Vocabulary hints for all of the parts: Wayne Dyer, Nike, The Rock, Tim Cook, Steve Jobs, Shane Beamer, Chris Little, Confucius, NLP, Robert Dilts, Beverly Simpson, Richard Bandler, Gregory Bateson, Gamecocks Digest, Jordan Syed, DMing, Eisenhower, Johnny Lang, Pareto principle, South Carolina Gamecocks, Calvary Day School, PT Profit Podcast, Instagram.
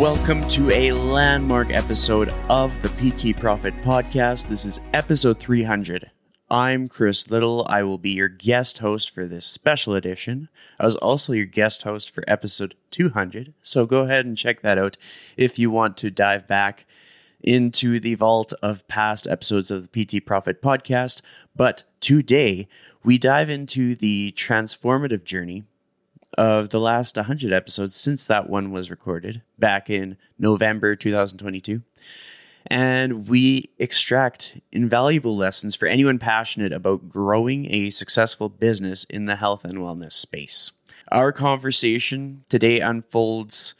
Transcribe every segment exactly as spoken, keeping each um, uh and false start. Welcome to a landmark episode of the P T Profit Podcast. This is episode three hundred. I'm Chris Little. I will be your guest host for this special edition. I was also your guest host for episode two hundred, so go ahead and check that out if you want to dive back into the vault of past episodes of the P T Profit Podcast. But today, we dive into the transformative journey of the last one hundred episodes since that one was recorded back in November twenty twenty-two. And we extract invaluable lessons for anyone passionate about growing a successful business in the health and wellness space. Our conversation today unfolds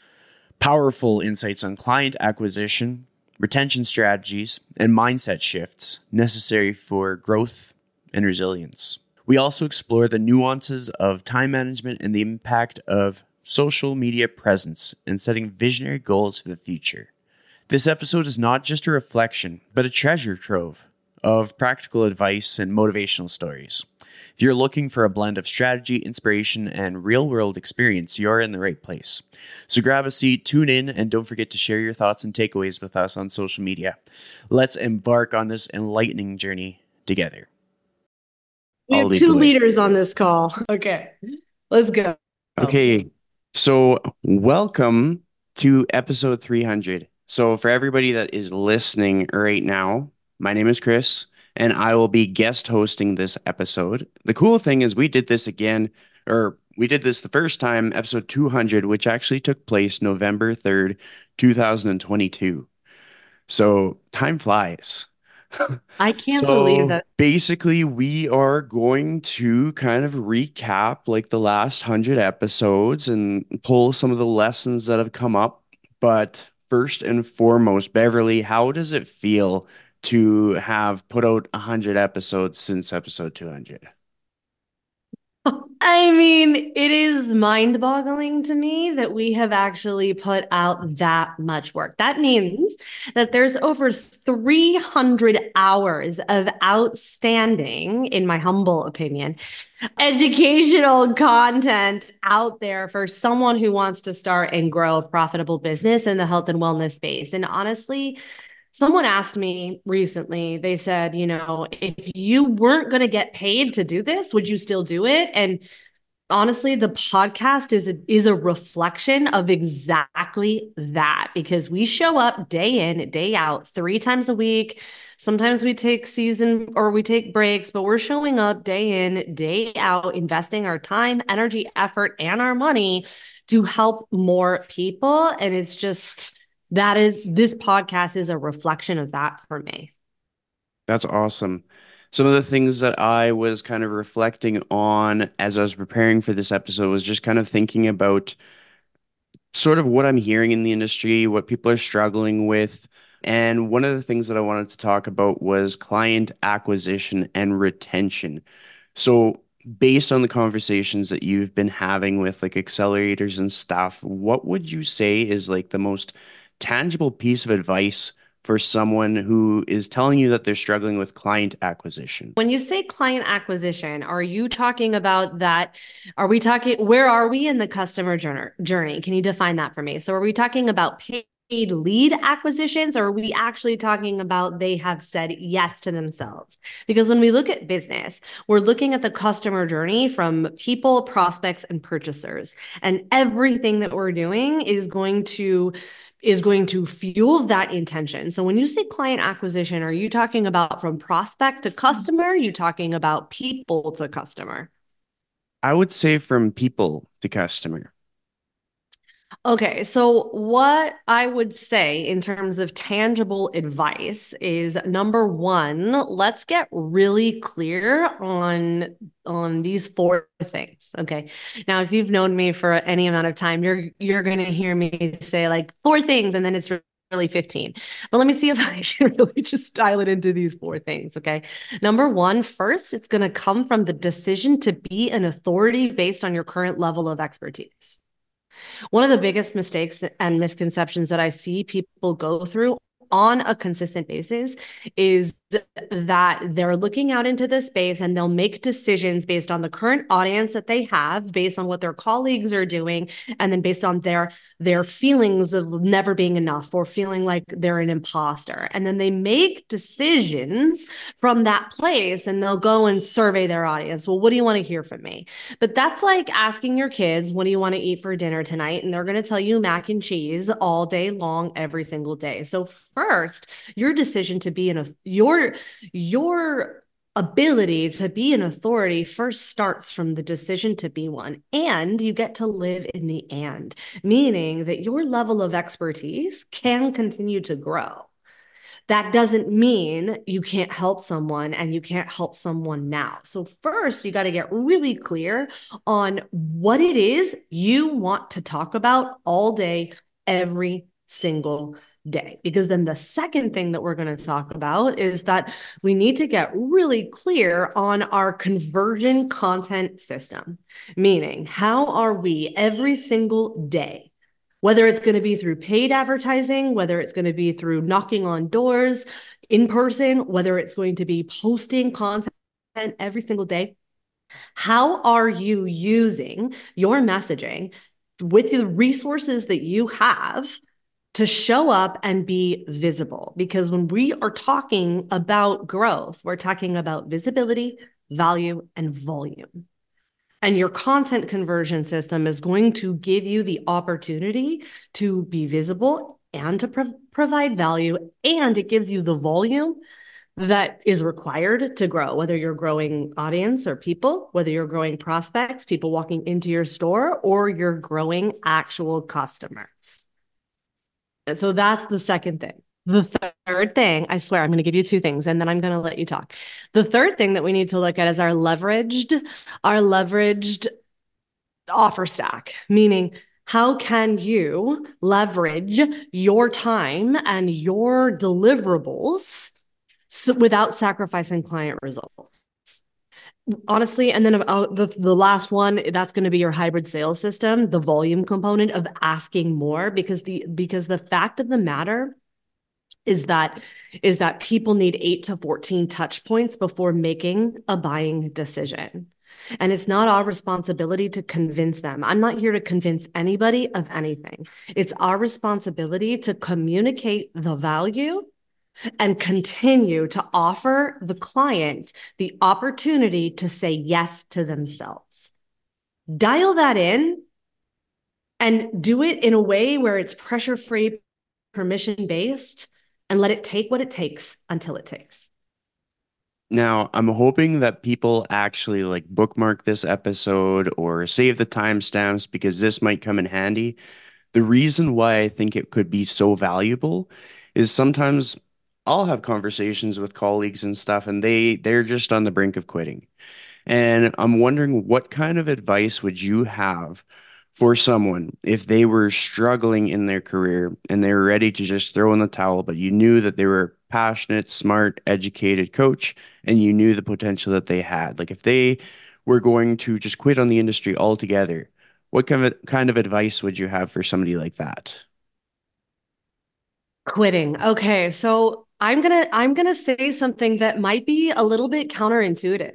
powerful insights on client acquisition, retention strategies, and mindset shifts necessary for growth and resilience. We also explore the nuances of time management and the impact of social media presence and setting visionary goals for the future. This episode is not just a reflection, but a treasure trove of practical advice and motivational stories. If you're looking for a blend of strategy, inspiration, and real-world experience, you're in the right place. So grab a seat, tune in, and don't forget to share your thoughts and takeaways with us on social media. Let's embark on this enlightening journey together. We have two leaders on this call. Okay, let's go. Okay, so welcome to episode three hundred. So for everybody that is listening right now, my name is Chris, and I will be guest hosting this episode. The cool thing is we did this again, or we did this the first time, episode two hundred, which actually took place November third, twenty twenty-two. So time flies. I can't so believe that. Basically, we are going to kind of recap like the last one hundred episodes and pull some of the lessons that have come up. But first and foremost, Beverly, how does it feel to have put out one hundred episodes since episode two hundred? I mean, it is mind-boggling to me that we have actually put out that much work. That means that there's over three hundred hours of outstanding, in my humble opinion, educational content out there for someone who wants to start and grow a profitable business in the health and wellness space. And honestly, someone asked me recently, they said, you know, if you weren't going to get paid to do this, would you still do it? And honestly, the podcast is a, is a reflection of exactly that, because we show up day in, day out, three times a week. Sometimes we take season or we take breaks, but we're showing up day in, day out, investing our time, energy, effort, and our money to help more people. And it's just... That is, this podcast is a reflection of that for me. That's awesome. Some of the things that I was kind of reflecting on as I was preparing for this episode was just kind of thinking about sort of what I'm hearing in the industry, what people are struggling with. And one of the things that I wanted to talk about was client acquisition and retention. So based on the conversations that you've been having with like accelerators and stuff, what would you say is like the most tangible piece of advice for someone who is telling you that they're struggling with client acquisition? When you say client acquisition, are you talking about that? Are we talking, where are we in the customer journey? Can you define that for me? So are we talking about paid paid lead acquisitions, or are we actually talking about they have said yes to themselves? Because when we look at business, we're looking at the customer journey from people, prospects, and purchasers. And everything that we're doing is going to is going to fuel that intention. So when you say client acquisition, are you talking about from prospect to customer? Are you talking about people to customer? I would say from people to customer. Okay, so what I would say in terms of tangible advice is, number one, let's get really clear on on these four things. Okay, now if you've known me for any amount of time, you're you're going to hear me say like four things, and then it's really fifteen. But let me see if I can really just style it into these four things. Okay, number one, first, it's going to come from the decision to be an authority based on your current level of expertise. One of the biggest mistakes and misconceptions that I see people go through on a consistent basis is that they're looking out into the space and they'll make decisions based on the current audience that they have, based on what their colleagues are doing, and then based on their their feelings of never being enough or feeling like they're an imposter. And then they make decisions from that place and they'll go and survey their audience. Well, what do you want to hear from me? But that's like asking your kids, what do you want to eat for dinner tonight? And they're going to tell you mac and cheese all day long, every single day. So first, your decision to be in a, your, your ability to be an authority first starts from the decision to be one, and you get to live in the and, meaning that your level of expertise can continue to grow. That doesn't mean you can't help someone and you can't help someone now. So first, you got to get really clear on what it is you want to talk about all day, every single day. day. Because then the second thing that we're going to talk about is that we need to get really clear on our conversion content system, meaning how are we every single day, whether it's going to be through paid advertising, whether it's going to be through knocking on doors in person, whether it's going to be posting content every single day, how are you using your messaging with the resources that you have to show up and be visible? Because when we are talking about growth, we're talking about visibility, value, and volume. And your content conversion system is going to give you the opportunity to be visible and to pro- provide value, and it gives you the volume that is required to grow, whether you're growing audience or people, whether you're growing prospects, people walking into your store, or you're growing actual customers. So that's the second thing. The third thing, I swear, I'm going to give you two things and then I'm going to let you talk. The third thing that we need to look at is our leveraged, our leveraged offer stack, meaning how can you leverage your time and your deliverables so, without sacrificing client results? Honestly, and then uh, the, the last one, that's going to be your hybrid sales system, the volume component of asking more, because the because the fact of the matter is that is that people need eight to fourteen touch points before making a buying decision. And it's not our responsibility to convince them. I'm not here to convince anybody of anything. It's our responsibility to communicate the value and continue to offer the client the opportunity to say yes to themselves. Dial that in and do it in a way where it's pressure-free, permission-based, and let it take what it takes until it takes. Now, I'm hoping that people actually like bookmark this episode or save the timestamps, because this might come in handy. The reason why I think it could be so valuable is sometimes I'll have conversations with colleagues and stuff, and they, they're just on the brink of quitting. And I'm wondering, what kind of advice would you have for someone if they were struggling in their career and they were ready to just throw in the towel, but you knew that they were a passionate, smart, educated coach, and you knew the potential that they had? Like if they were going to just quit on the industry altogether, what kind of, kind of advice would you have for somebody like that? Quitting. Okay, so I'm gonna I'm gonna say something that might be a little bit counterintuitive,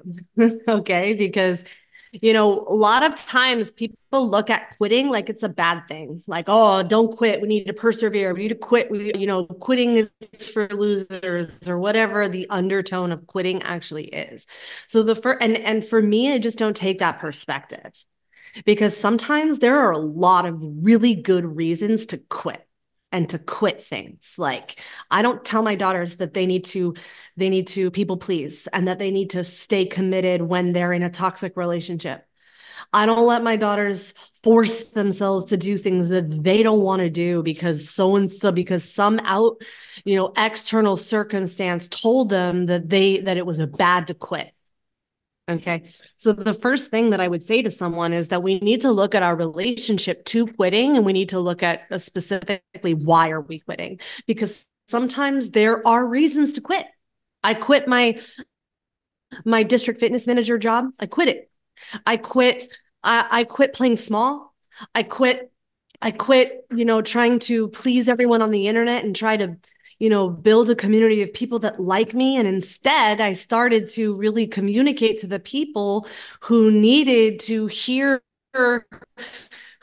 okay? Because You know, a lot of times people look at quitting like it's a bad thing. Like, oh, don't quit. We need to persevere. We need to quit. We, you know, quitting is for losers or whatever the undertone of quitting actually is. So the first, and, and for me, I just don't take that perspective, because sometimes there are a lot of really good reasons to quit and to quit things. Like, I don't tell my daughters that they need to, they need to people please, and that they need to stay committed when they're in a toxic relationship. I don't let my daughters force themselves to do things that they don't want to do because so and so, because some out, you know, external circumstance told them that they, that it was a bad to quit. Okay. So the first thing that I would say to someone is that we need to look at our relationship to quitting, and we need to look at specifically, why are we quitting? Because sometimes there are reasons to quit. I quit my, my district fitness manager job. I quit it. I quit. I, I quit playing small. I quit. I quit, you know, trying to please everyone on the internet and try to, you know, build a community of people that like me. And instead, I started to really communicate to the people who needed to hear, who,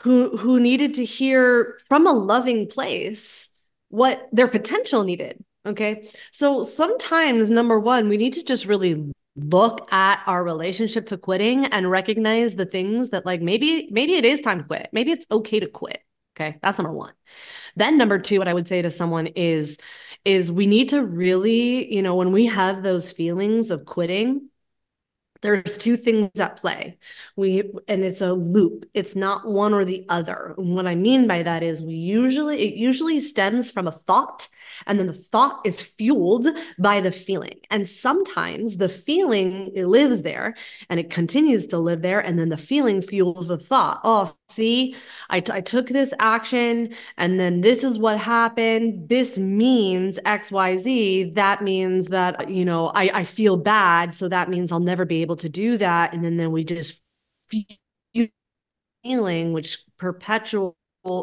who needed to hear from a loving place what their potential needed. Okay. So sometimes, number one, we need to just really look at our relationship to quitting and recognize the things that, like, maybe, maybe it is time to quit. Maybe it's okay to quit. Okay. That's number one. Then number two, what I would say to someone is, is we need to really, you know, when we have those feelings of quitting, there's two things at play. We, and it's a loop. It's not one or the other. And what I mean by that is we usually, it usually stems from a thought, and then the thought is fueled by the feeling. And sometimes the feeling, it lives there and it continues to live there. And then the feeling fuels the thought. Oh, see, I, t- I took this action and then this is what happened. This means X, Y, Z. That means that, you know, I, I feel bad. So that means I'll never be able to do that. And then, then we just feel feeling, which perpetual,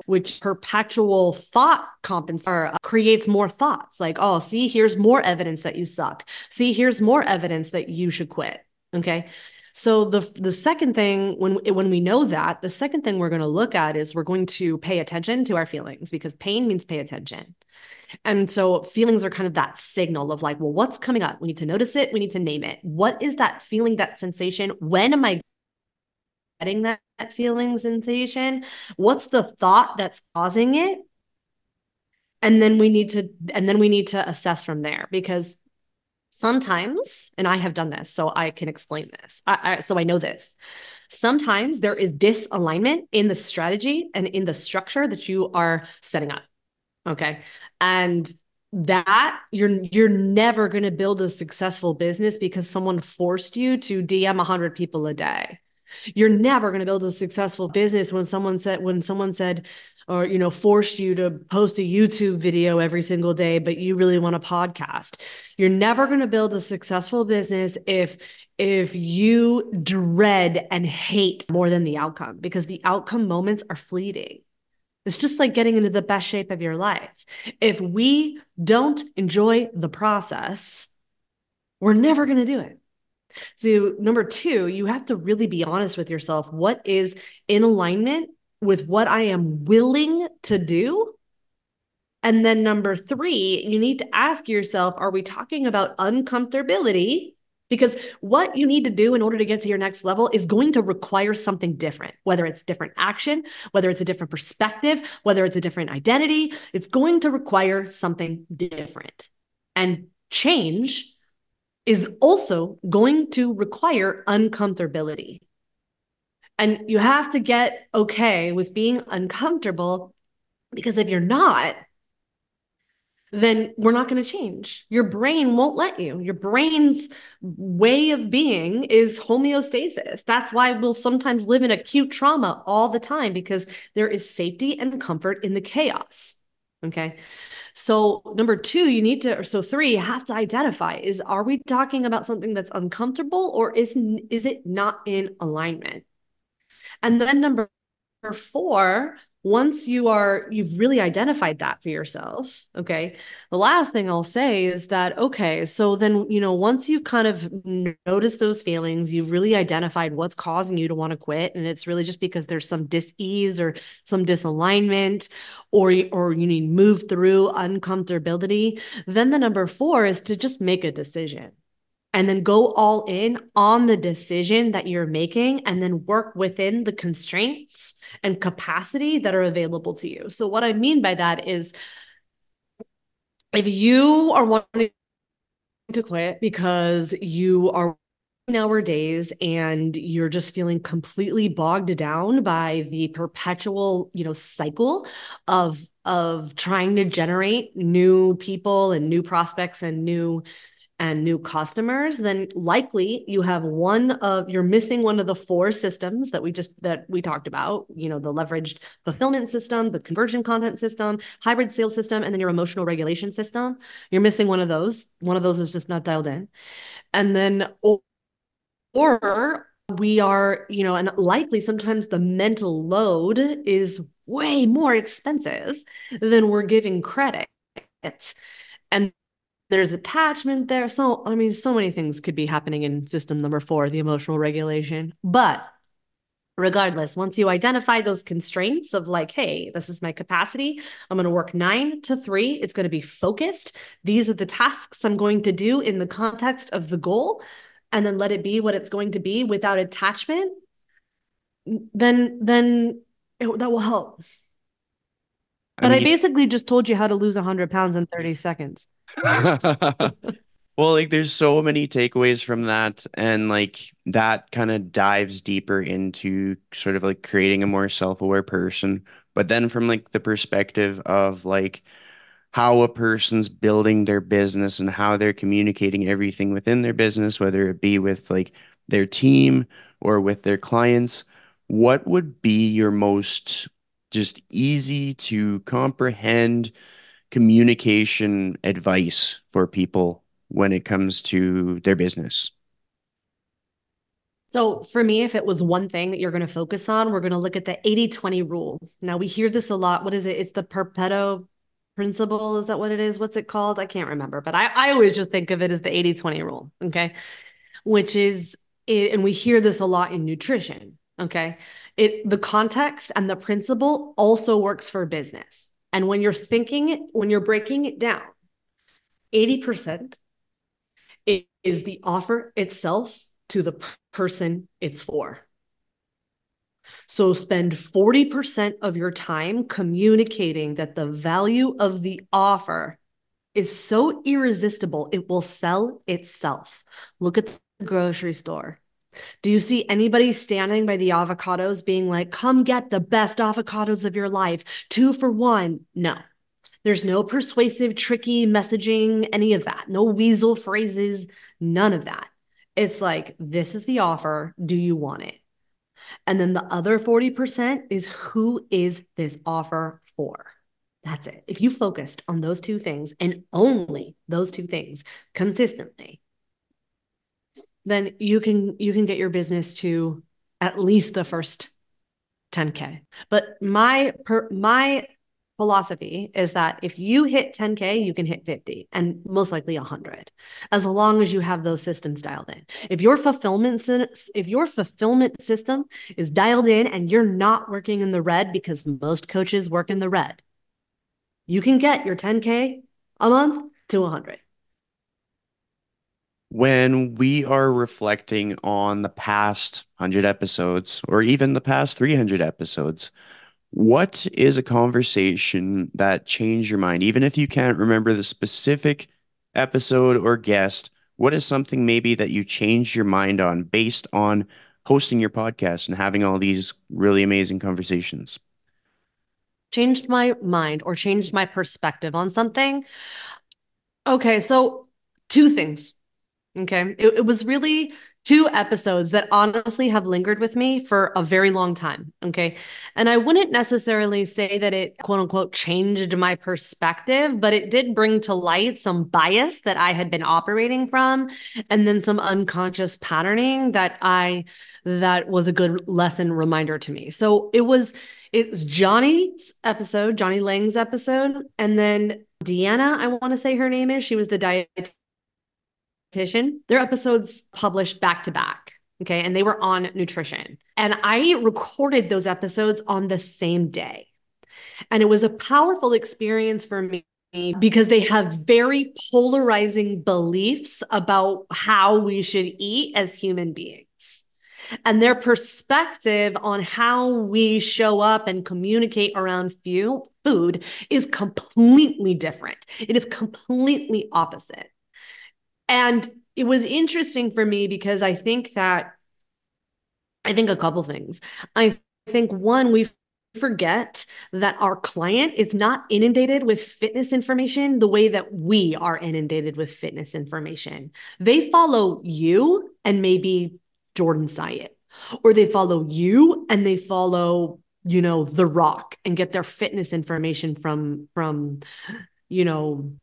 which perpetual thought compensates or uh, creates more thoughts like, oh, see, here's more evidence that you suck. See, here's more evidence that you should quit. Okay. So the the second thing, when when we know that, the second thing we're going to look at is we're going to pay attention to our feelings, because pain means pay attention. And so feelings are kind of that signal of like, well, what's coming up? We need to notice it. We need to name it. What is that feeling, that sensation? When am I getting that, that feeling, sensation? What's the thought that's causing it? And then we need to, and then we need to assess from there, because sometimes, and I have done this, so I can explain this. I, I, so I know this. Sometimes there is disalignment in the strategy and in the structure that you are setting up. Okay. And that you're, you're never going to build a successful business because someone forced you to D M a hundred people a day. You're never going to build a successful business when someone said, when someone said, or, you know, forced you to post a YouTube video every single day, but you really want a podcast. You're never going to build a successful business if, if you dread and hate more than the outcome, because the outcome moments are fleeting. It's just like getting into the best shape of your life. If we don't enjoy the process, we're never going to do it. So number two, you have to really be honest with yourself. What is in alignment with what I am willing to do? And then number three, you need to ask yourself, are we talking about uncomfortability? Because what you need to do in order to get to your next level is going to require something different, whether it's different action, whether it's a different perspective, whether it's a different identity, it's going to require something different. And change is also going to require uncomfortability. And you have to get okay with being uncomfortable, because if you're not, then we're not going to change. Your brain won't let you. Your brain's way of being is homeostasis. That's why we'll sometimes live in acute trauma all the time, because there is safety and comfort in the chaos. Okay. So number two, you need to, or so three, you have to identify is, are we talking about something that's uncomfortable, or is, is it not in alignment? And then number four, once you are, you've really identified that for yourself, okay, the last thing I'll say is that, okay, so then, you know, once you've kind of noticed those feelings, you've really identified what's causing you to want to quit. And it's really just because there's some dis-ease or some disalignment, or, or you need to move through uncomfortability. Then the number four is to just make a decision. And then go all in on the decision that you're making, and then work within the constraints and capacity that are available to you. So what I mean by that is, if you are wanting to quit because you are nowadays and you're just feeling completely bogged down by the perpetual, you know, cycle of, of trying to generate new people and new prospects and new and new customers, then likely you have one of, you're missing one of the four systems that we just, that we talked about, you know, the leveraged fulfillment system, the conversion content system, hybrid sales system, and then your emotional regulation system. You're missing one of those. One of those is just not dialed in. And then, or, or we are, you know, and likely sometimes the mental load is way more expensive than we're giving credit. And there's attachment there. So, I mean, so many things could be happening in system number four, the emotional regulation. But regardless, once you identify those constraints of like, hey, this is my capacity, I'm going to work nine to three. It's going to be focused. These are the tasks I'm going to do in the context of the goal, and then let it be what it's going to be without attachment. Then, then it, that will help. But I, mean, I basically just told you how to lose one hundred pounds in thirty seconds. Well, like, there's so many takeaways from that, and like that kind of dives deeper into sort of like creating a more self-aware person, but then from like the perspective of like how a person's building their business and how they're communicating everything within their business, whether it be with like their team or with their clients. What would be your most just easy to comprehend communication advice for people when it comes to their business? So for me, if it was one thing that you're going to focus on, we're going to look at the eighty twenty rule. Now we hear this a lot. What is it? It's the Pareto principle. Is that what it is? What's it called? I can't remember, but I, I always just think of it as the eighty twenty rule. Okay. Which is, and we hear this a lot in nutrition. Okay. It, the context and the principle also works for business. And when you're thinking, when you're breaking it down, eighty percent is the offer itself to the person it's for. So spend forty percent of your time communicating that the value of the offer is so irresistible, it will sell itself. Look at the grocery store. Do you see anybody standing by the avocados being like, come get the best avocados of your life, two for one? No, there's no persuasive, tricky messaging, any of that. No weasel phrases, none of that. It's like, this is the offer. Do you want it? And then the other forty percent is, who is this offer for? That's it. If you focused on those two things and only those two things consistently, then you can you can get your business to at least the first ten K. But my per, my philosophy is that if you hit ten K, you can hit fifty and most likely one hundred, as long as you have those systems dialed in. If your fulfillment if your fulfillment system is dialed in and you're not working in the red, because most coaches work in the red, you can get your ten K a month to one hundred. When we are reflecting on the past one hundred episodes, or even the past three hundred episodes, what is a conversation that changed your mind? Even if you can't remember the specific episode or guest, what is something maybe that you changed your mind on based on hosting your podcast and having all these really amazing conversations? Changed my mind or changed my perspective on something? Okay, so two things. Okay. It, it was really two episodes that honestly have lingered with me for a very long time. Okay. And I wouldn't necessarily say that it, quote unquote, changed my perspective, but it did bring to light some bias that I had been operating from, and then some unconscious patterning that I, that was a good lesson reminder to me. So it was, it's Johnny's episode, Johnny Lang's episode. And then Deanna, I want to say her name is, she was the diet. Their episodes published back to back. Okay. And they were on nutrition. And I recorded those episodes on the same day. And it was a powerful experience for me because they have very polarizing beliefs about how we should eat as human beings. And their perspective on how we show up and communicate around food is completely different. It is completely opposite. And it was interesting for me because I think that, I think a couple things. I think one, we forget that our client is not inundated with fitness information the way that we are inundated with fitness information. They follow you and maybe Jordan Syed, or they follow you and they follow, you know, The Rock and get their fitness information from, from, you know,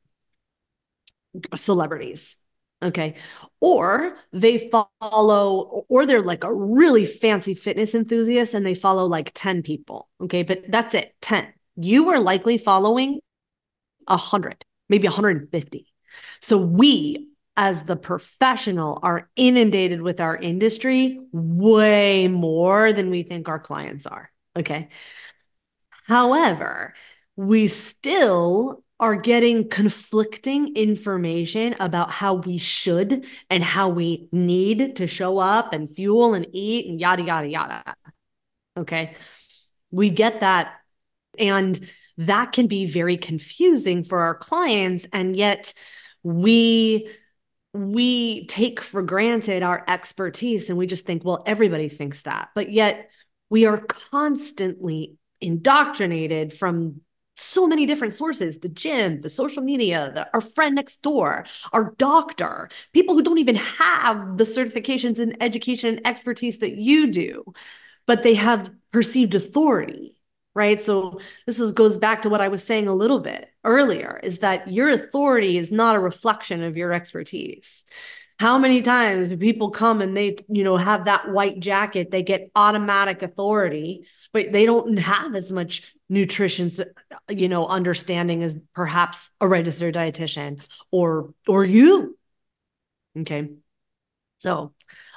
celebrities. Okay. Or they follow, or they're like a really fancy fitness enthusiast and they follow like ten people. Okay. But that's it. ten. You are likely following a hundred, maybe one hundred fifty. So we as the professional are inundated with our industry way more than we think our clients are. Okay. However, we still are getting conflicting information about how we should and how we need to show up and fuel and eat and yada, yada, yada. Okay. We get that. And that can be very confusing for our clients. And yet we, we take for granted our expertise and we just think, well, everybody thinks that, but yet we are constantly indoctrinated from so many different sources, the gym, the social media, the, our friend next door, our doctor, people who don't even have the certifications and education and expertise that you do, but they have perceived authority, right? So this is, goes back to what I was saying a little bit earlier, is that your authority is not a reflection of your expertise. How many times do people come and they, you know, have that white jacket, they get automatic authority, but they don't have as much nutrition, you know, understanding as perhaps a registered dietitian or, or you. Okay. So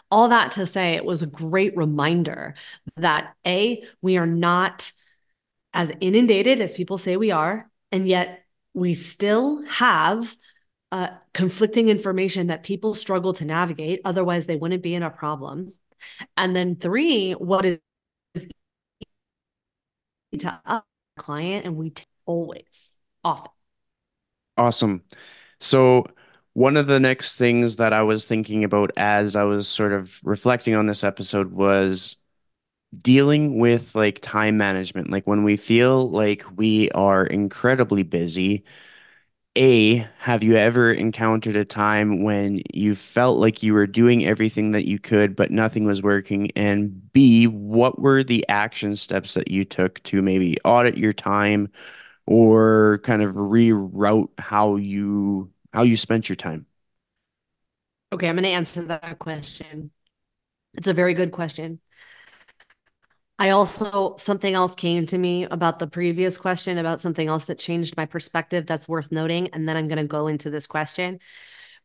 all that to say, it was a great reminder that A, we are not as inundated as people say we are, and yet we still have uh, conflicting information that people struggle to navigate. Otherwise they wouldn't be in a problem. And then three, what is to our client, and we t- always often. Awesome. So one of the next things that I was thinking about as I was sort of reflecting on this episode was dealing with like time management. Like when we feel like we are incredibly busy, A, have you ever encountered a time when you felt like you were doing everything that you could, but nothing was working? And B, what were the action steps that you took to maybe audit your time or kind of reroute how you how you spent your time? Okay, I'm going to answer that question. It's a very good question. I also, something else came to me about the previous question about something else that changed my perspective that's worth noting. And then I'm going to go into this question.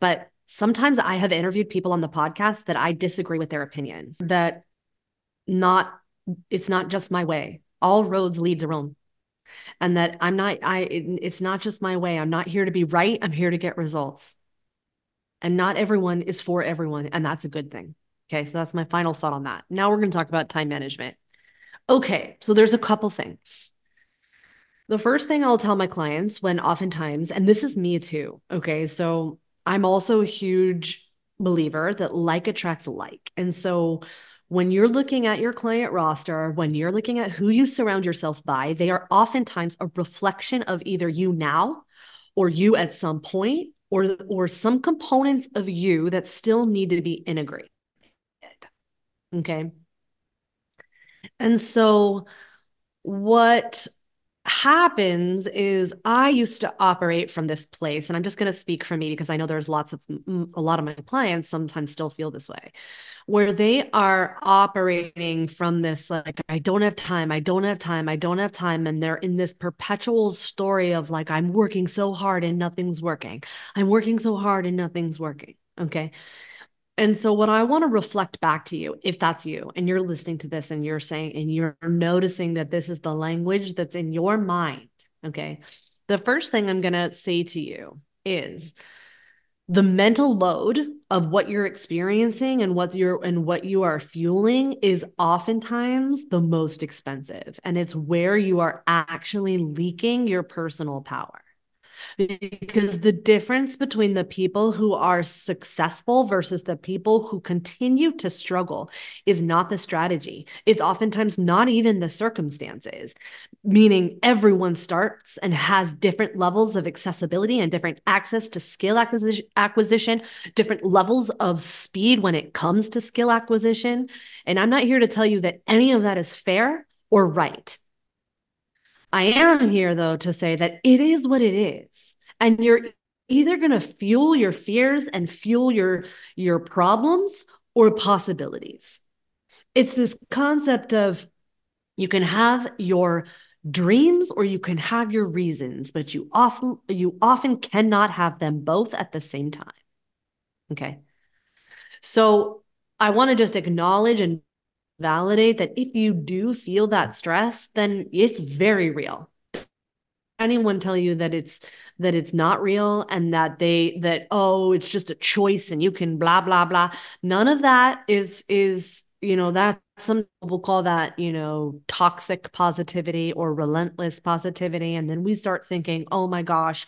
But sometimes I have interviewed people on the podcast that I disagree with their opinion, that not, it's not just my way. All roads lead to Rome. And that I'm not, I, it, it's not just my way. I'm not here to be right. I'm here to get results. And not everyone is for everyone. And that's a good thing. Okay. So that's my final thought on that. Now we're going to talk about time management. Okay, so there's a couple things. The first thing I'll tell my clients when oftentimes, and this is me too, okay, so I'm also a huge believer that like attracts like. And so when you're looking at your client roster, when you're looking at who you surround yourself by, they are oftentimes a reflection of either you now or you at some point or, or some components of you that still need to be integrated. Okay. And so what happens is I used to operate from this place, and I'm just going to speak for me because I know there's lots of, a lot of my clients sometimes still feel this way, where they are operating from this, like, I don't have time, I don't have time, I don't have time. And they're in this perpetual story of like, I'm working so hard and nothing's working. I'm working so hard and nothing's working. Okay. And so what I want to reflect back to you, if that's you, and you're listening to this and you're saying, and you're noticing that this is the language that's in your mind, okay? The first thing I'm going to say to you is the mental load of what you're experiencing and what you're, and what you are fueling is oftentimes the most expensive. And it's where you are actually leaking your personal power. Because the difference between the people who are successful versus the people who continue to struggle is not the strategy. It's oftentimes not even the circumstances, meaning everyone starts and has different levels of accessibility and different access to skill acquisition, acquisition, different levels of speed when it comes to skill acquisition. And I'm not here to tell you that any of that is fair or right. I am here, though, to say that it is what it is, and you're either going to fuel your fears and fuel your, your problems or possibilities. It's this concept of you can have your dreams or you can have your reasons, but you often, you often cannot have them both at the same time. Okay. So I want to just acknowledge and validate that if you do feel that stress, then it's very real. Anyone tell you that it's that it's not real and that they that oh it's just a choice and you can blah blah blah. None of that is is you know that some people call that you know toxic positivity or relentless positivity, and then we start thinking, oh my gosh,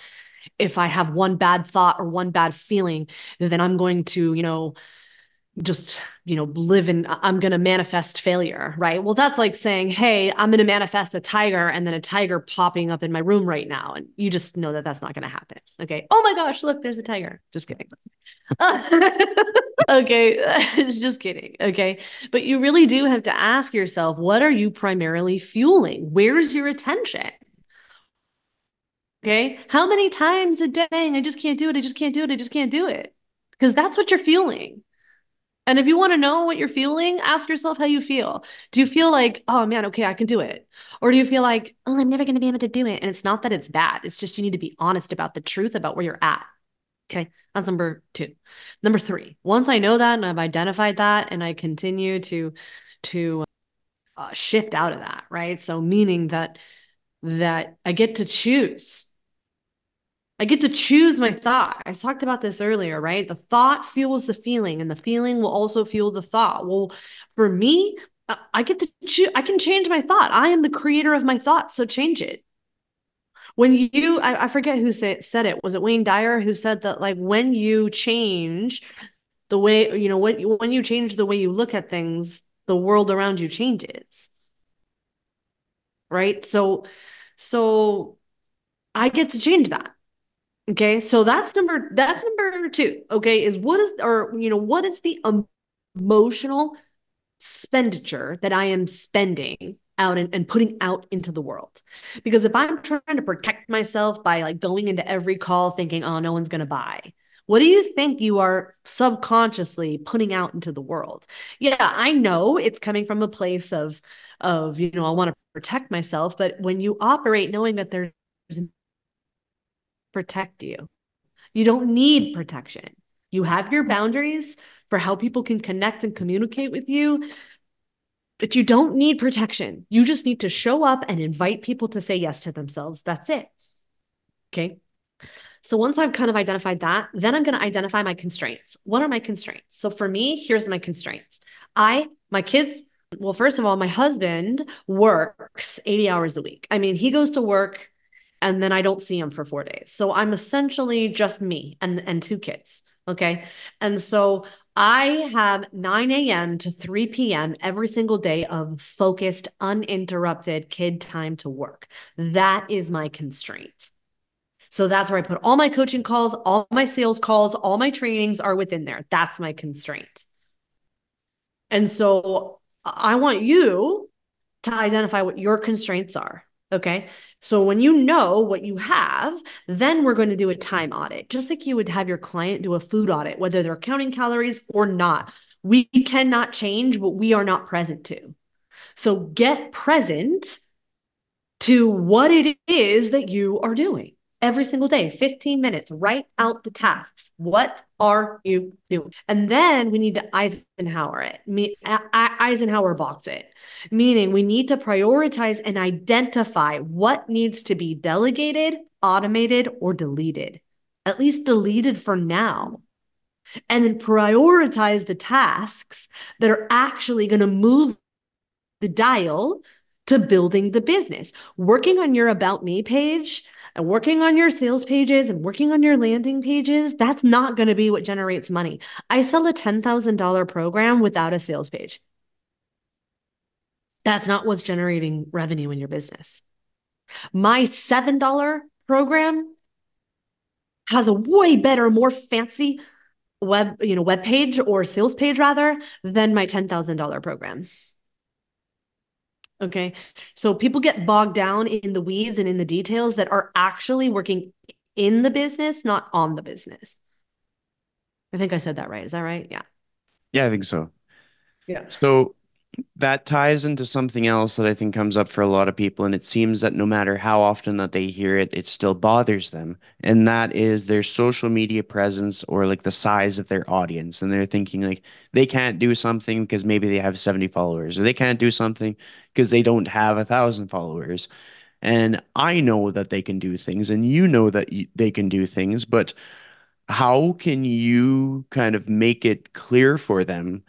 if I have one bad thought or one bad feeling, then I'm going to you know. just, you know, live in, I'm going to manifest failure, right? Well, that's like saying, hey, I'm going to manifest a tiger and then a tiger popping up in my room right now. And you just know that that's not going to happen. Okay. Oh my gosh, look, there's a tiger. Just kidding. Okay. Just kidding. Okay. But you really do have to ask yourself, what are you primarily fueling? Where's your attention? Okay. How many times a day? I just can't do it. I just can't do it. I just can't do it. Because that's what you're fueling. And if you want to know what you're feeling, ask yourself how you feel. Do you feel like, oh man, okay, I can do it? Or do you feel like, oh, I'm never going to be able to do it? And it's not that it's bad. It's just you need to be honest about the truth about where you're at. Okay. That's number two. Number three, once I know that and I've identified that and I continue to, to uh, shift out of that, right? So meaning that, that I get to choose. I get to choose my thought. I talked about this earlier, right? The thought fuels the feeling and the feeling will also fuel the thought. Well, for me, I get to choose. I can change my thought. I am the creator of my thoughts, so change it. When you, I, I forget who say, said it. Was it Wayne Dyer who said that like when you change the way, you know, when you, when you change the way you look at things, the world around you changes, right? So, so I get to change that. Okay. So that's number, that's number two. Okay. Is what is, or, you know, what is the emotional expenditure that I am spending out and, and putting out into the world? Because if I'm trying to protect myself by like going into every call thinking, oh, no one's going to buy, what do you think you are subconsciously putting out into the world? Yeah, I know it's coming from a place of, of, you know, I want to protect myself, but when you operate knowing that there's protect you. You don't need protection. You have your boundaries for how people can connect and communicate with you, but you don't need protection. You just need to show up and invite people to say yes to themselves. That's it. Okay. So once I've kind of identified that, then I'm going to identify my constraints. What are my constraints? So for me, here's my constraints. I, my kids, well, first of all, my husband works eighty hours a week. I mean, he goes to work and then I don't see him for four days. So I'm essentially just me and, and two kids, okay? And so I have nine a.m. to three p.m. every single day of focused, uninterrupted kid time to work. That is my constraint. So that's where I put all my coaching calls, all my sales calls, all my trainings are within there. That's my constraint. And so I want you to identify what your constraints are. Okay. So when you know what you have, then we're going to do a time audit, just like you would have your client do a food audit, whether they're counting calories or not. We cannot change what we are not present to. So get present to what it is that you are doing every single day, fifteen minutes, write out the tasks. What are you doing? And then we need to Eisenhower it, Eisenhower box it, meaning we need to prioritize and identify what needs to be delegated, automated, or deleted, at least deleted for now. And then prioritize the tasks that are actually going to move the dial to building the business. Working on your About Me page and working on your sales pages and working on your landing pages, that's not going to be what generates money. I sell a ten thousand dollars program without a sales page. That's not what's generating revenue in your business. My seven dollar program has a way better, more fancy web, you know, web page or sales page rather than my ten thousand dollars program. Okay. So people get bogged down in the weeds and in the details that are actually working in the business, not on the business. I think I said that right. Is that right? Yeah. Yeah, I think so. Yeah. So that ties into something else that I think comes up for a lot of people. And it seems that no matter how often that they hear it, it still bothers them. And that is their social media presence or like the size of their audience. And they're thinking like they can't do something because maybe they have seventy followers, or they can't do something because they don't have a thousand followers. And I know that they can do things, and you know that you, they can do things, but how can you kind of make it clear for them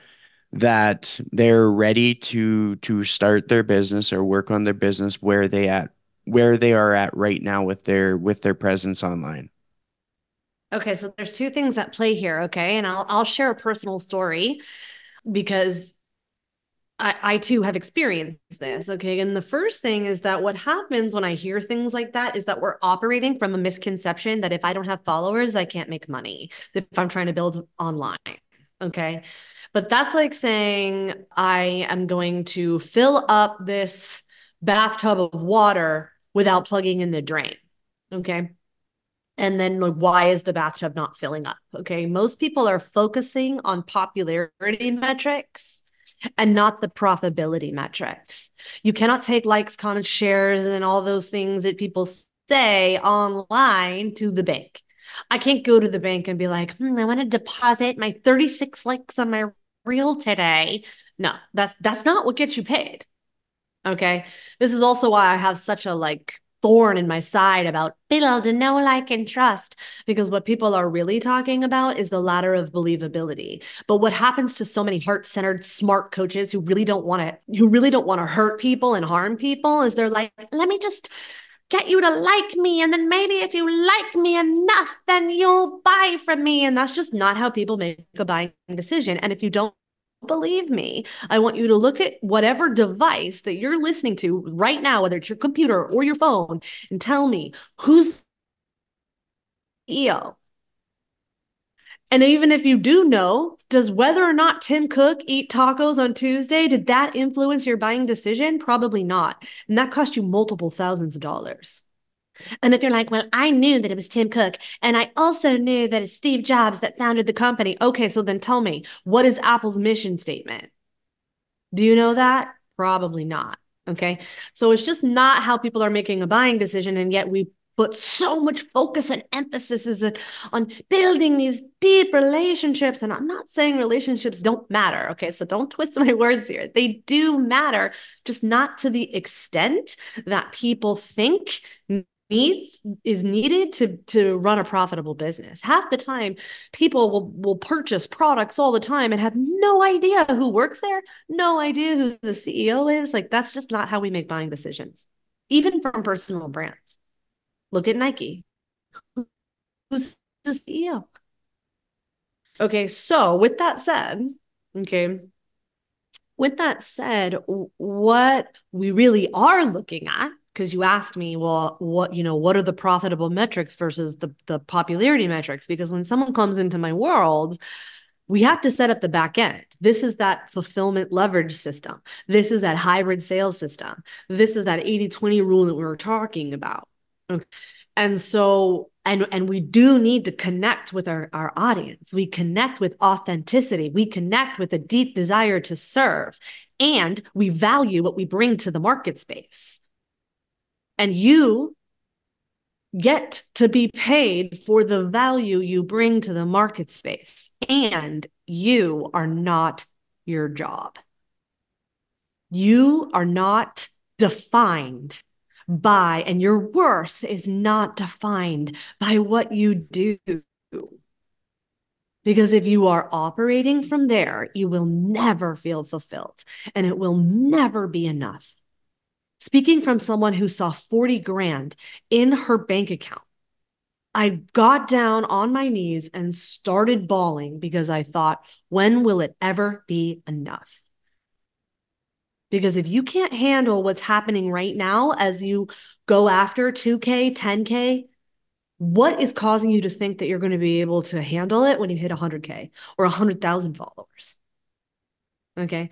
that they're ready to to start their business or work on their business where they at where they are at right now with their with their presence online? Okay, so there's two things at play here, okay? And I'll I'll share a personal story because I I too have experienced this, okay? And the first thing is that what happens when I hear things like that is that we're operating from a misconception that if I don't have followers, I can't make money if I'm trying to build online. Okay. But that's like saying I am going to fill up this bathtub of water without plugging in the drain. Okay. And then like, why is the bathtub not filling up? Okay. Most people are focusing on popularity metrics and not the profitability metrics. You cannot take likes, comments, shares, and all those things that people say online to the bank. I can't go to the bank and be like, hmm, I want to deposit my thirty-six likes on my reel today. No, that's that's not what gets you paid. Okay. This is also why I have such a like thorn in my side about build and know, like, and trust, because what people are really talking about is the ladder of believability. But what happens to so many heart-centered, smart coaches who really don't want to, who really don't want to hurt people and harm people is they're like, let me just get you to like me. And then maybe if you like me enough, then you'll buy from me. And that's just not how people make a buying decision. And if you don't believe me, I want you to look at whatever device that you're listening to right now, whether it's your computer or your phone, and tell me who's the C E O. And even if you do know, does whether or not Tim Cook eat tacos on Tuesday, did that influence your buying decision? Probably not. And that cost you multiple thousands of dollars. And if you're like, well, I knew that it was Tim Cook, and I also knew that it's Steve Jobs that founded the company. Okay, so then tell me, what is Apple's mission statement? Do you know that? Probably not. Okay, so it's just not how people are making a buying decision, and yet we But so much focus and emphasis is on building these deep relationships. And I'm not saying relationships don't matter. Okay. So don't twist my words here. They do matter, just not to the extent that people think needs is needed to, to run a profitable business. Half the time people will, will purchase products all the time and have no idea who works there, no idea who the C E O is. Like, that's just not how we make buying decisions, even from personal brands. Look at Nike. Who's the C E O? Okay, so with that said, okay, with that said, what we really are looking at because you asked me, well, what, you know, what are the profitable metrics versus the, the popularity metrics? Because when someone comes into my world, we have to set up the back end. This is that fulfillment leverage system. This is that hybrid sales system. This is that eighty twenty rule that we were talking about. Okay. And so, and, and we do need to connect with our, our audience. We connect with authenticity. We connect with a deep desire to serve, and we value what we bring to the market space. And you get to be paid for the value you bring to the market space, and you are not your job. You are not defined by, and your worth is not defined by what you do. Because if you are operating from there, you will never feel fulfilled, and it will never be enough. Speaking from someone who saw forty grand in her bank account, I got down on my knees and started bawling because I thought, when will it ever be enough? Because if you can't handle what's happening right now as you go after two K, ten K, what is causing you to think that you're going to be able to handle it when you hit one hundred K or one hundred thousand followers? Okay.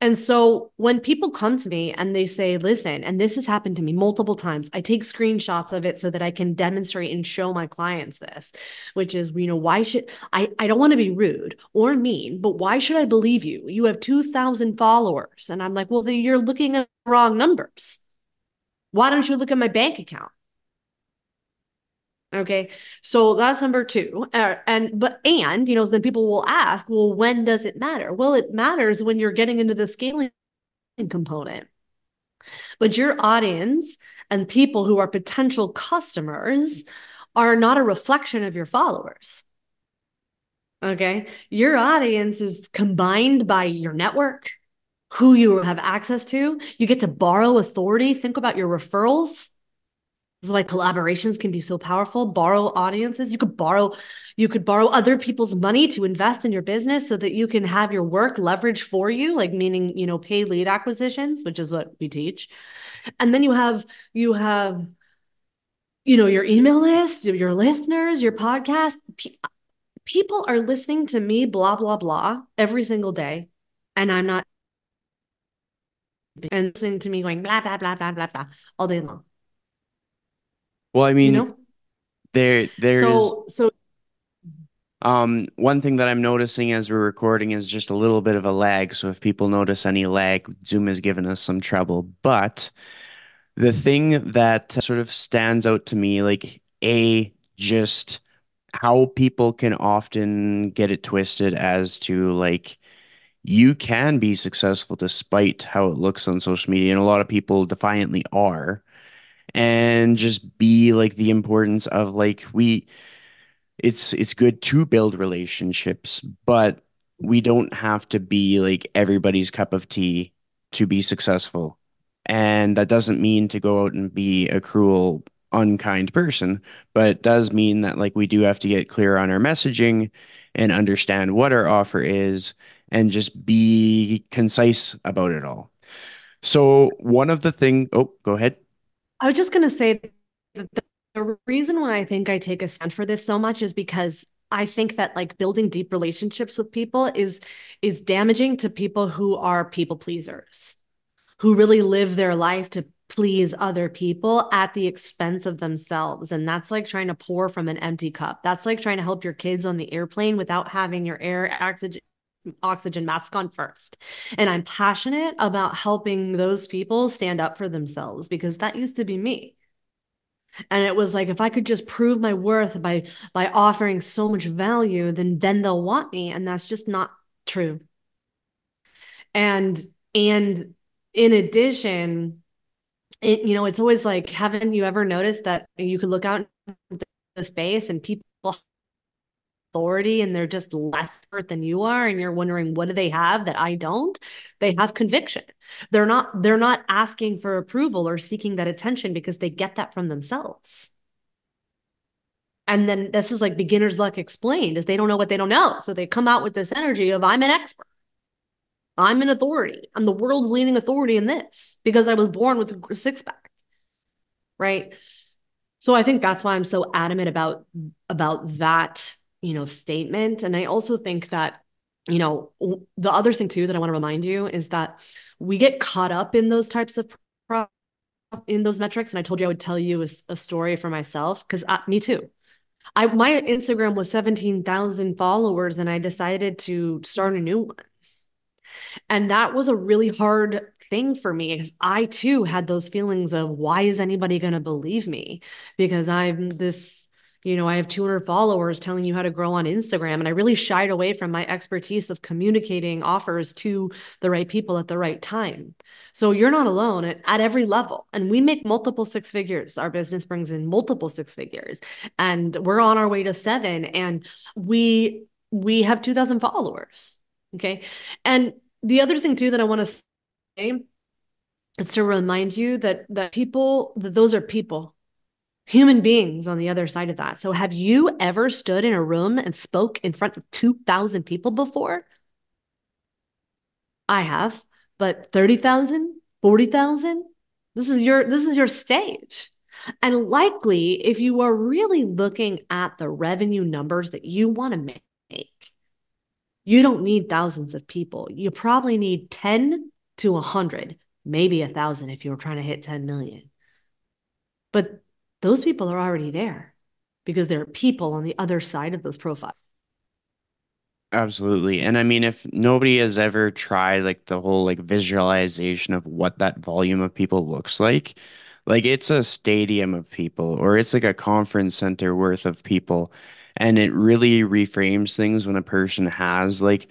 And so when people come to me and they say, listen, and this has happened to me multiple times, I take screenshots of it so that I can demonstrate and show my clients this, which is, you know, why should I, I don't want to be rude or mean, but why should I believe you? You have two thousand followers. And I'm like, well, then you're looking at the wrong numbers. Why don't you look at my bank account? Okay. So that's number two. Uh, and, but, and, you know, then people will ask, well, when does it matter? Well, it matters when you're getting into the scaling component, but your audience and people who are potential customers are not a reflection of your followers. Okay. Your audience is combined by your network, who you have access to. You get to borrow authority. Think about your referrals. This is why collaborations can be so powerful. Borrow audiences. You could borrow, you could borrow other people's money to invest in your business so that you can have your work leverage for you, like meaning, you know, paid lead acquisitions, which is what we teach. And then you have, you have, you know, your email list, your listeners, your podcast. People are listening to me, blah, blah, blah, every single day. And I'm not and listening to me going blah, blah, blah, blah, blah, blah all day long. Well, I mean, you know? there, there so, is so. Um, one thing that I'm noticing as we're recording is just a little bit of a lag. So if people notice any lag, Zoom has given us some trouble. But the thing that sort of stands out to me, like, A, just how people can often get it twisted as to, like, you can be successful despite how it looks on social media. And a lot of people defiantly are. And just be like the importance of, like, we, it's, it's good to build relationships, but we don't have to be like everybody's cup of tea to be successful. And that doesn't mean to go out and be a cruel, unkind person, but it does mean that, like, we do have to get clear on our messaging and understand what our offer is and just be concise about it all. So one of the thing, oh, go ahead. I was just going to say that the reason why I think I take a stand for this so much is because I think that, like, building deep relationships with people is, is damaging to people who are people pleasers, who really live their life to please other people at the expense of themselves. And that's like trying to pour from an empty cup. That's like trying to help your kids on the airplane without having your air oxygen. oxygen mask on first. And I'm passionate about helping those people stand up for themselves, because that used to be me. And it was like, if I could just prove my worth by, by offering so much value, then, then they'll want me. And that's just not true. And, and in addition, it, you know, it's always like, haven't you ever noticed that you could look out in the space and people authority and they're just less expert than you are, and you're wondering, what do they have that I don't? They have conviction. They're not they're not asking for approval or seeking that attention, because they get that from themselves. And then this is like beginner's luck explained, is they don't know what they don't know. So they come out with this energy of, I'm an expert. I'm an authority. I'm the world's leading authority in this because I was born with a six pack. right? So I think that's why I'm so adamant about, about that, you know, statement. And I also think that, you know, the other thing too, that I want to remind you is that we get caught up in those types of, pro- in those metrics. And I told you, I would tell you a, a story for myself, because uh, me too. I, my Instagram was seventeen thousand followers and I decided to start a new one. And that was a really hard thing for me, because I too had those feelings of, why is anybody going to believe me? Because I'm this, you know, I have two hundred followers telling you how to grow on Instagram. And I really shied away from my expertise of communicating offers to the right people at the right time. So you're not alone at, at every level. And we make multiple six figures. Our business brings in multiple six figures, and we're on our way to seven, and we, we have two thousand followers. Okay. And the other thing too, that I want to say is to remind you that, that people, that those are people, human beings on the other side of that. So have you ever stood in a room and spoke in front of two thousand people before? I have, but thirty thousand, forty thousand, this is your, this is your stage. And likely if you are really looking at the revenue numbers that you want to make, you don't need thousands of people. You probably need ten to one hundred, maybe one thousand if you were trying to hit ten million. But those people are already there, because there are people on the other side of those profiles. Absolutely. And I mean, if nobody has ever tried like the whole like visualization of what that volume of people looks like, like it's a stadium of people, or it's like a conference center worth of people. And it really reframes things when a person has like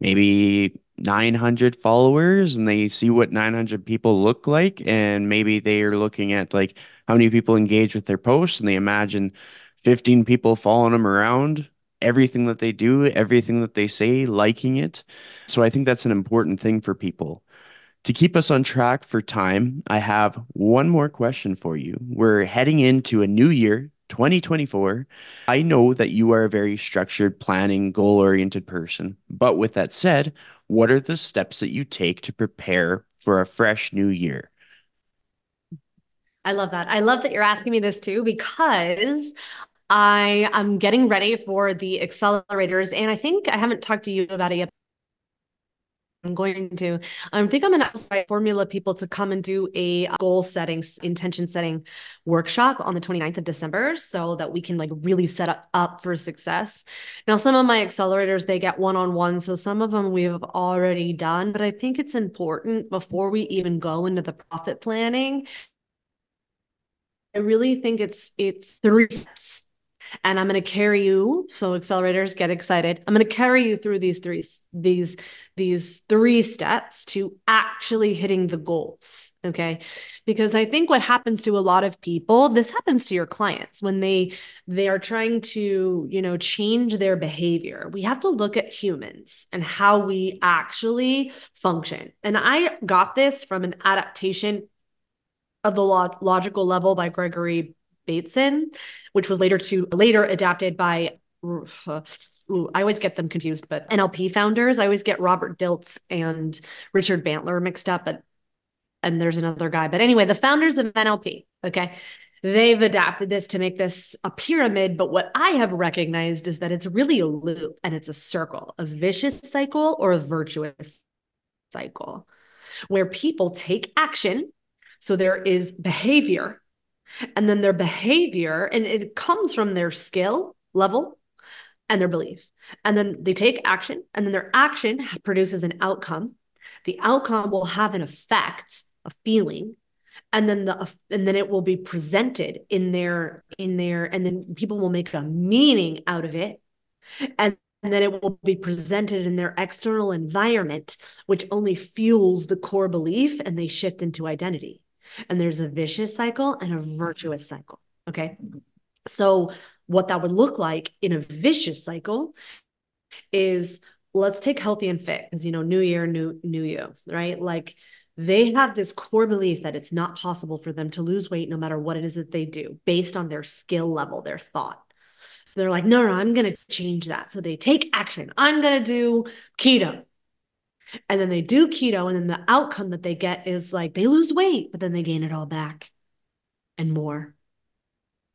maybe nine hundred followers and they see what nine hundred people look like. And maybe they are looking at like how many people engage with their posts, and they imagine fifteen people following them around, everything that they do, everything that they say, liking it. So I think that's an important thing for people. To keep us on track for time, I have one more question for you. We're heading into a new year, twenty twenty-four. I know that you are a very structured, planning, goal-oriented person. But with that said, what are the steps that you take to prepare for a fresh new year? I love that. I love that you're asking me this too, because I am getting ready for the accelerators. And I think I haven't talked to you about it yet. I'm going to, I think I'm going to ask my formula people to come and do a goal setting, intention setting workshop on the twenty-ninth of December, so that we can like really set up, up for success. Now, some of my accelerators, they get one-on-one. So some of them we've already done, but I think it's important before we even go into the profit planning. I really think it's, it's three steps, and I'm going to carry you. So accelerators, get excited. I'm going to carry you through these three, these, these three steps to actually hitting the goals. Okay. Because I think what happens to a lot of people, this happens to your clients when they, they are trying to, you know, change their behavior. We have to look at humans and how we actually function. And I got this from an adaptation of the log- logical level by Gregory Bateson, which was later to later adapted by, uh, ooh, I always get them confused, but N L P founders. I always get Robert Dilts and Richard Bandler mixed up, but, and there's another guy. But anyway, the founders of N L P, okay, they've adapted this to make this a pyramid. But what I have recognized is that it's really a loop, and it's a circle, a vicious cycle or a virtuous cycle, where people take action. So there is behavior, and then their behavior, and it comes from their skill level and their belief. And then they take action, and then their action produces an outcome. The outcome will have an effect, a feeling, and then the, and then it will be presented in their, in their, and then people will make a meaning out of it. And And then it will be presented in their external environment, which only fuels the core belief, and they shift into identity. And there's a vicious cycle and a virtuous cycle. Okay. So what that would look like in a vicious cycle is, let's take healthy and fit, because, you know, new year, new, new you, right? Like, they have this core belief that it's not possible for them to lose weight no matter what it is that they do, based on their skill level, their thought. They're like, no, no, I'm going to change that. So they take action. I'm going to do keto. And then they do keto. And then the outcome that they get is like, they lose weight, but then they gain it all back. and more.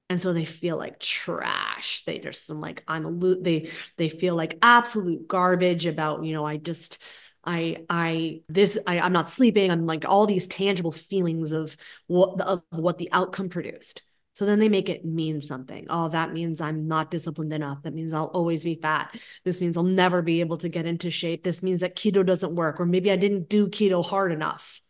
And so they feel like trash. They just, I'm like, I'm a lo-, they, they feel like absolute garbage about, you know, I just, I, I, this, I, I'm not sleeping. I'm like all these tangible feelings of what, the, of what the outcome produced. So then they make it mean something. Oh, that means I'm not disciplined enough. That means I'll always be fat. This means I'll never be able to get into shape. This means that keto doesn't work, or maybe I didn't do keto hard enough.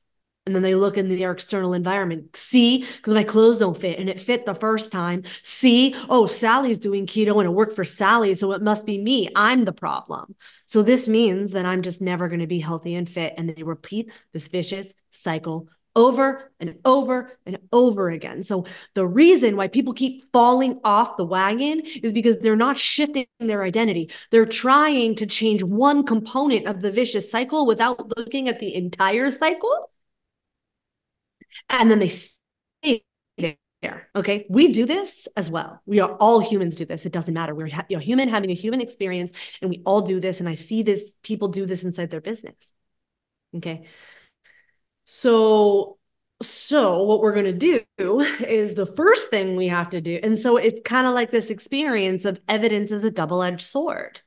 And then they look in their external environment. See, because my clothes don't fit and it fit the first time. See, oh, Sally's doing keto and it worked for Sally. So it must be me. I'm the problem. So this means that I'm just never going to be healthy and fit. And they repeat this vicious cycle over and over and over again. So the reason why people keep falling off the wagon is because they're not shifting their identity. They're trying to change one component of the vicious cycle without looking at the entire cycle. And then they stay there. Okay. We do this as well. We are all humans do this. It doesn't matter. We're ha- a human having a human experience, and we all do this. And I see this, people do this inside their business. Okay. So, so what we're going to do is the first thing we have to do. And so it's kind of like this experience of evidence is a double-edged sword,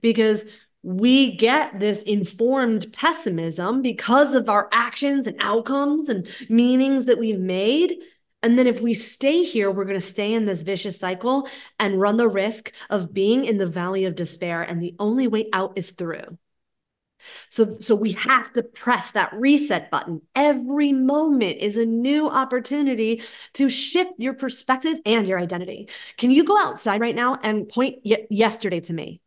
because we get this informed pessimism because of our actions and outcomes and meanings that we've made. And then if we stay here, we're going to stay in this vicious cycle and run the risk of being in the valley of despair. And the only way out is through. So, so we have to press that reset button. Every moment is a new opportunity to shift your perspective and your identity. Can you go outside right now and point y- yesterday to me?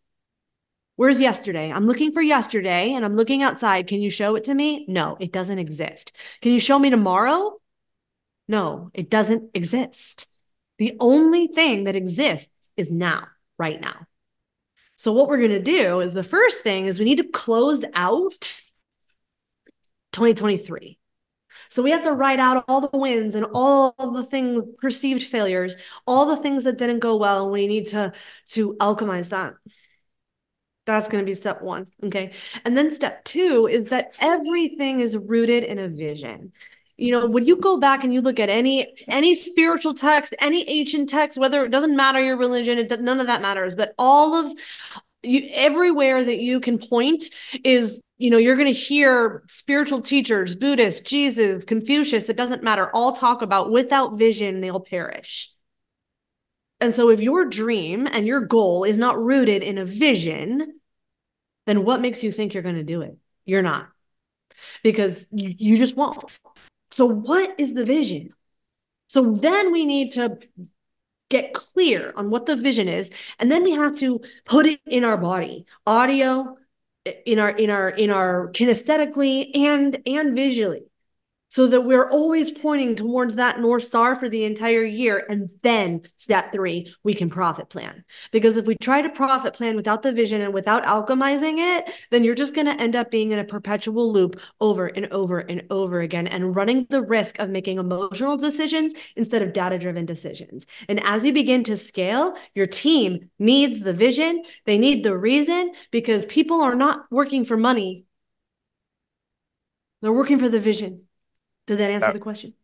Where's yesterday? I'm looking for yesterday and I'm looking outside. Can you show it to me? No, it doesn't exist. Can you show me tomorrow? No, it doesn't exist. The only thing that exists is now, right now. So what we're going to do is the first thing is we need to close out twenty twenty-three. So we have to write out all the wins and all the things, perceived failures, all the things that didn't go well. And we need to, to alchemize that. That's going to be step one. Okay. And then step two is that everything is rooted in a vision. You know, when you go back and you look at any, any spiritual text, any ancient text, whether it doesn't matter your religion, it, none of that matters, but all of you, everywhere that you can point is, you know, you're going to hear spiritual teachers, Buddhists, Jesus, Confucius, it doesn't matter. All talk about without vision, they'll perish. And so if your dream and your goal is not rooted in a vision, then what makes you think you're going to do it? You're not, because you, you just won't. So what is the vision? So then we need to get clear on what the vision is. And then we have to put it in our body, audio, in our, in our, in our kinesthetically and, and visually, so that we're always pointing towards that North Star for the entire year. And then step three, we can profit plan. Because if we try to profit plan without the vision and without alchemizing it, then you're just going to end up being in a perpetual loop over and over and over again, and running the risk of making emotional decisions instead of data-driven decisions. And as you begin to scale, your team needs the vision. They need the reason, because people are not working for money. They're working for the vision. Did that answer that, the question?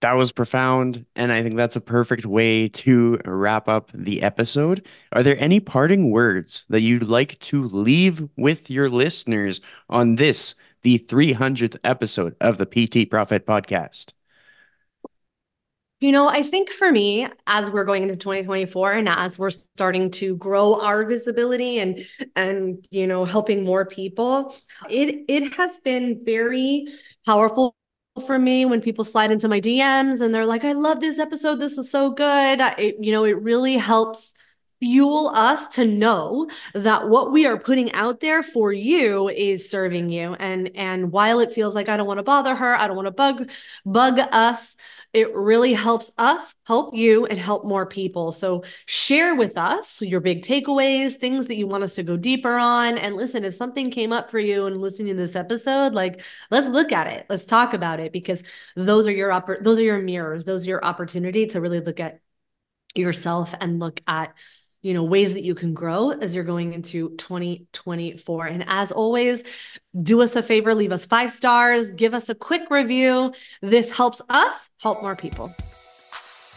That was profound. And I think that's a perfect way to wrap up the episode. Are there any parting words that you'd like to leave with your listeners on this, the three hundredth episode of the P T Profit Podcast? You know, I think for me, as we're going into twenty twenty-four and as we're starting to grow our visibility and, and, you know, helping more people, it, it has been very powerful for me when people slide into my D Ms and they're like, I love this episode. This was so good. It, you know, it really helps fuel us to know that what we are putting out there for you is serving you. And, and while it feels like I don't want to bother her, I don't want to bug, bug us, it really helps us help you and help more people. So share with us your big takeaways, things that you want us to go deeper on. And listen, if something came up for you and listening to this episode, like, let's look at it. Let's talk about it, because those are your, oppor- those are your mirrors. Those are your opportunity to really look at yourself and look at, you know, ways that you can grow as you're going into twenty twenty-four. And as always, do us a favor, leave us five stars, give us a quick review. This helps us help more people.